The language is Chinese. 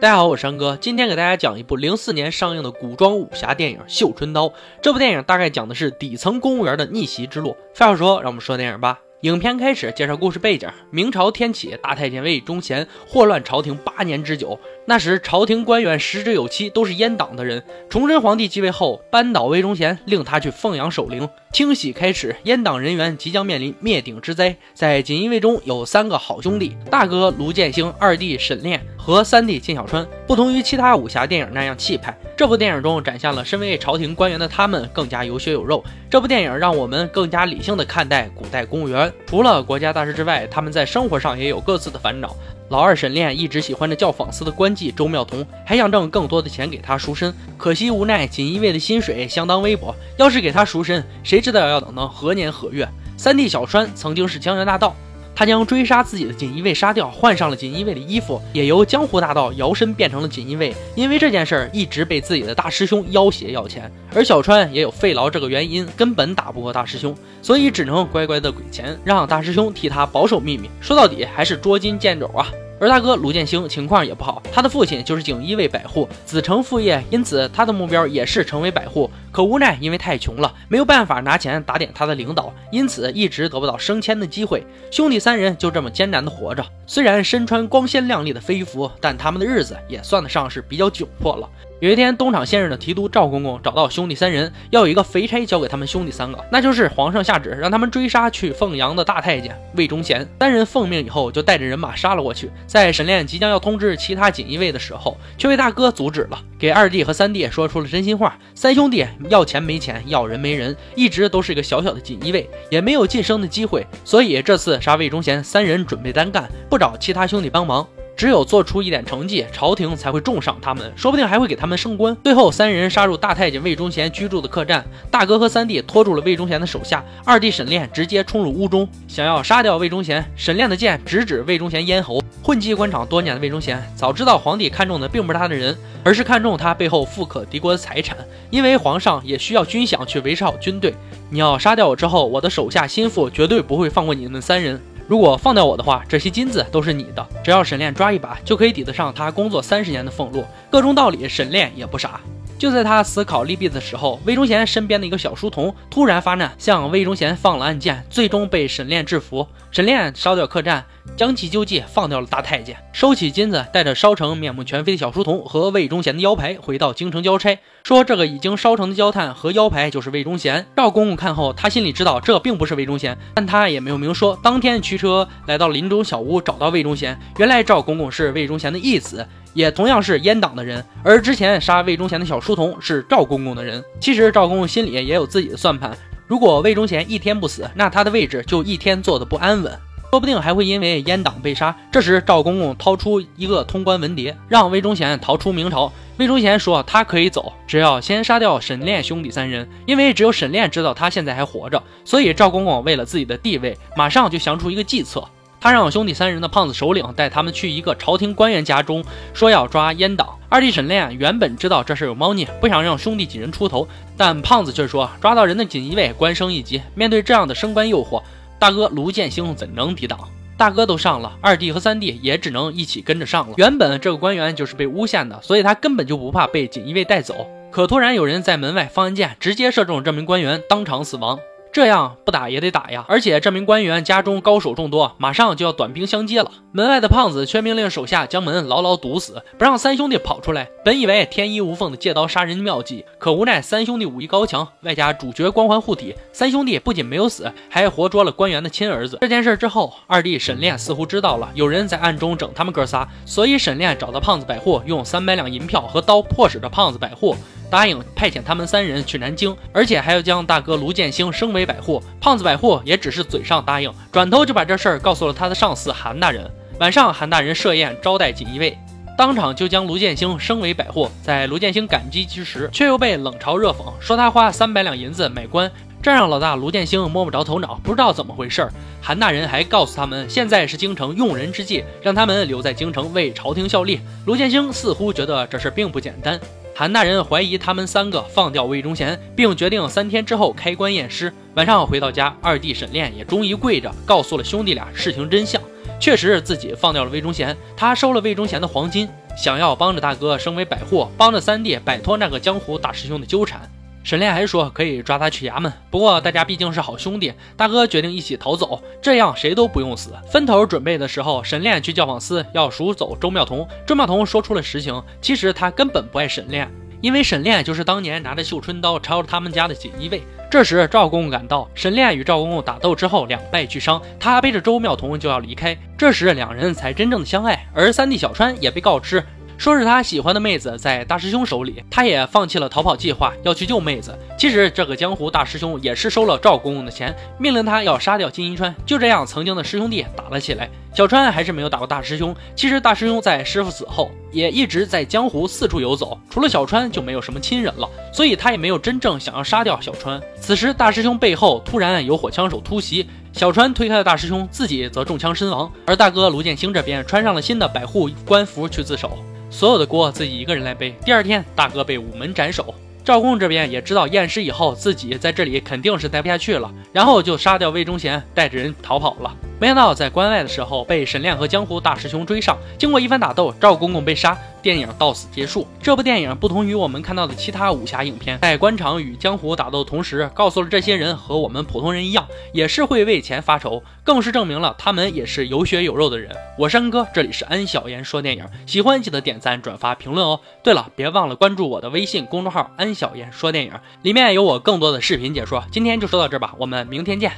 大家好，我是山哥，今天给大家讲一部04年上映的古装武侠电影《绣春刀》。这部电影大概讲的是底层公务员的逆袭之路。废话少说，让我们说电影吧。影片开始介绍故事背景，明朝天启大太监卫忠贤祸乱朝廷8年之久，那时朝廷官员十之有7都是阉党的人。崇祯皇帝继位后扳倒卫忠贤，令他去凤阳守灵。清洗开始，阉党人员即将面临灭顶之灾。在锦衣卫中有3个好兄弟，大哥卢建兴，二弟沈炼和三弟金小川。不同于其他武侠电影那样气派，这部电影中展现了身为朝廷官员的他们更加有血有肉。这部电影让我们更加理性的看待古代公务员，除了国家大事之外，他们在生活上也有各自的烦恼。老二沈炼一直喜欢着教坊司的官妓周妙彤，还想挣更多的钱给他赎身，可惜无奈锦衣卫的薪水相当微薄，要是给他赎身，谁知道要等到何年何月。三弟小川曾经是江原大盗，他将追杀自己的锦衣卫杀掉，换上了锦衣卫的衣服，也由江湖大盗摇身变成了锦衣卫。因为这件事儿，一直被自己的大师兄要挟要钱，而小川也有肺痨这个原因，根本打不过大师兄，所以只能乖乖的给钱，让大师兄替他保守秘密。说到底还是捉襟见肘啊。而大哥卢建兴情况也不好，他的父亲就是锦衣卫百户，子承父业，因此他的目标也是成为百户。可无奈因为太穷了，没有办法拿钱打点他的领导，因此一直得不到升迁的机会。兄弟3人就这么艰难的活着，虽然身穿光鲜亮丽的飞服，但他们的日子也算得上是比较窘迫了。有一天，东厂县任的提督赵公公找到兄弟3人，要有一个肥差交给他们兄弟3个，那就是皇上下旨让他们追杀去凤阳的大太监魏忠贤。3人奉命以后，就带着人马杀了过去。在沈炼即将要通知其他锦衣卫的时候，却被大哥阻止了，给二弟和三弟说出了真心话。三兄弟要钱没钱，要人没人，一直都是一个小小的锦衣卫，也没有晋升的机会，所以这次杀魏忠贤，3人准备单干，不找其他兄弟帮忙。只有做出一点成绩，朝廷才会重赏他们，说不定还会给他们升官。最后3人杀入大太监魏忠贤居住的客栈，大哥和三弟拖住了魏忠贤的手下，二弟沈炼直接冲入屋中，想要杀掉魏忠贤。沈炼的剑直指魏忠贤咽喉。混迹官场多年的魏忠贤早知道皇帝看中的并不是他的人，而是看中他背后富可敌国的财产，因为皇上也需要军饷去维持好军队。你要杀掉我之后，我的手下心腹绝对不会放过你们3人，如果放掉我的话，这些金子都是你的。只要沈炼抓一把，就可以抵得上他工作30年的俸禄。各种道理沈炼也不傻。就在他思考利弊的时候，魏忠贤身边的一个小书童突然发难，向魏忠贤放了暗箭，最终被沈炼制服。沈炼烧掉客栈，将其救济，放掉了大太监，收起金子，带着烧成面目全非的小书童和魏忠贤的腰牌回到京城交差，说这个已经烧成的焦炭和腰牌就是魏忠贤。赵公公看后，他心里知道这并不是魏忠贤，但他也没有明说。当天驱车来到林中小屋，找到魏忠贤，原来赵公公是魏忠贤的义子，也同样是阉党的人，而之前杀魏忠贤的小书童是赵公公的人。其实赵公公心里也有自己的算盘，如果魏忠贤一天不死，那他的位置就一天坐得不安稳，说不定还会因为阉党被杀。这时赵公公掏出一个通关文牒，让魏忠贤逃出明朝。魏忠贤说他可以走，只要先杀掉沈炼兄弟3人，因为只有沈炼知道他现在还活着。所以赵公公为了自己的地位，马上就想出一个计策，他让兄弟3人的胖子首领带他们去一个朝廷官员家中，说要抓阉党。二弟沈炼原本知道这事有猫腻，不想让兄弟几人出头，但胖子却说抓到人的锦衣卫官升一级，面对这样的升官诱惑，大哥卢建兴怎能抵挡？大哥都上了，二弟和三弟也只能一起跟着上了。原本这个官员就是被诬陷的，所以他根本就不怕被锦衣卫带走。可突然有人在门外放暗箭，直接射中这名官员，当场死亡。这样不打也得打呀，而且这名官员家中高手众多，马上就要短兵相接了。门外的胖子却命令手下将门牢牢堵死，不让3兄弟跑出来。本以为天衣无缝的借刀杀人妙计，可无奈3兄弟武艺高强，外加主角光环护体，3兄弟不仅没有死，还活捉了官员的亲儿子。这件事之后，二弟沈炼似乎知道了有人在暗中整他们哥仨，所以沈炼找到胖子百户，用300两银票和刀迫使着胖子百户答应派遣他们3人去南京，而且还要将大哥卢建兴升为百户。胖子百户也只是嘴上答应，转头就把这事儿告诉了他的上司韩大人。晚上韩大人设宴招待锦衣卫，当场就将卢建兴升为百户。在卢建兴感激之时，却又被冷嘲热讽，说他花300两银子买官，这让老大卢建兴摸不着头脑，不知道怎么回事。韩大人还告诉他们，现在是京城用人之际，让他们留在京城为朝廷效力。卢建兴似乎觉得这事并不简单，韩大人怀疑他们三个放掉魏忠贤，并决定3天之后开棺验尸。晚上回到家，二弟沈炼也终于跪着告诉了兄弟俩事情真相，确实自己放掉了魏忠贤，他收了魏忠贤的黄金，想要帮着大哥升为百户，帮着三弟摆脱那个江湖大师兄的纠缠。沈炼还说可以抓他去衙门，不过大家毕竟是好兄弟，大哥决定一起逃走，这样谁都不用死。分头准备的时候，沈炼去教坊司要赎走周妙彤，周妙彤说出了实情，其实他根本不爱沈炼，因为沈炼就是当年拿着绣春刀抄他们家的锦衣卫。这时赵公公赶到，沈炼与赵公公打斗之后2败俱伤，他背着周妙彤就要离开，这时两人才真正的相爱。而三弟小川也被告知说是他喜欢的妹子在大师兄手里，他也放弃了逃跑计划，要去救妹子。其实这个江湖大师兄也是收了赵公公的钱，命令他要杀掉金银川。就这样，曾经的师兄弟打了起来。小川还是没有打过大师兄，其实大师兄在师父死后也一直在江湖四处游走，除了小川就没有什么亲人了，所以他也没有真正想要杀掉小川。此时大师兄背后突然有火枪手突袭，小川推开了大师兄，自己则中枪身亡。而大哥卢建兴这边穿上了新的百户官服去自首，所有的锅自己一个人来背。第2天，大哥被5门斩首。赵公这边也知道验尸以后自己在这里肯定是待不下去了，然后就杀掉魏忠贤，带着人逃跑了。没想到在关外的时候被沈炼和江湖大师兄追上，经过一番打斗，赵公公被杀，电影到此结束。这部电影不同于我们看到的其他武侠影片，在官场与江湖打斗同时，告诉了这些人和我们普通人一样，也是会为钱发愁，更是证明了他们也是有血有肉的人。我是安哥，这里是安小言说电影，喜欢记得点赞转发评论哦。对了，别忘了关注我的微信公众号安小言说电影，里面有我更多的视频解说。今天就说到这吧，我们明天见。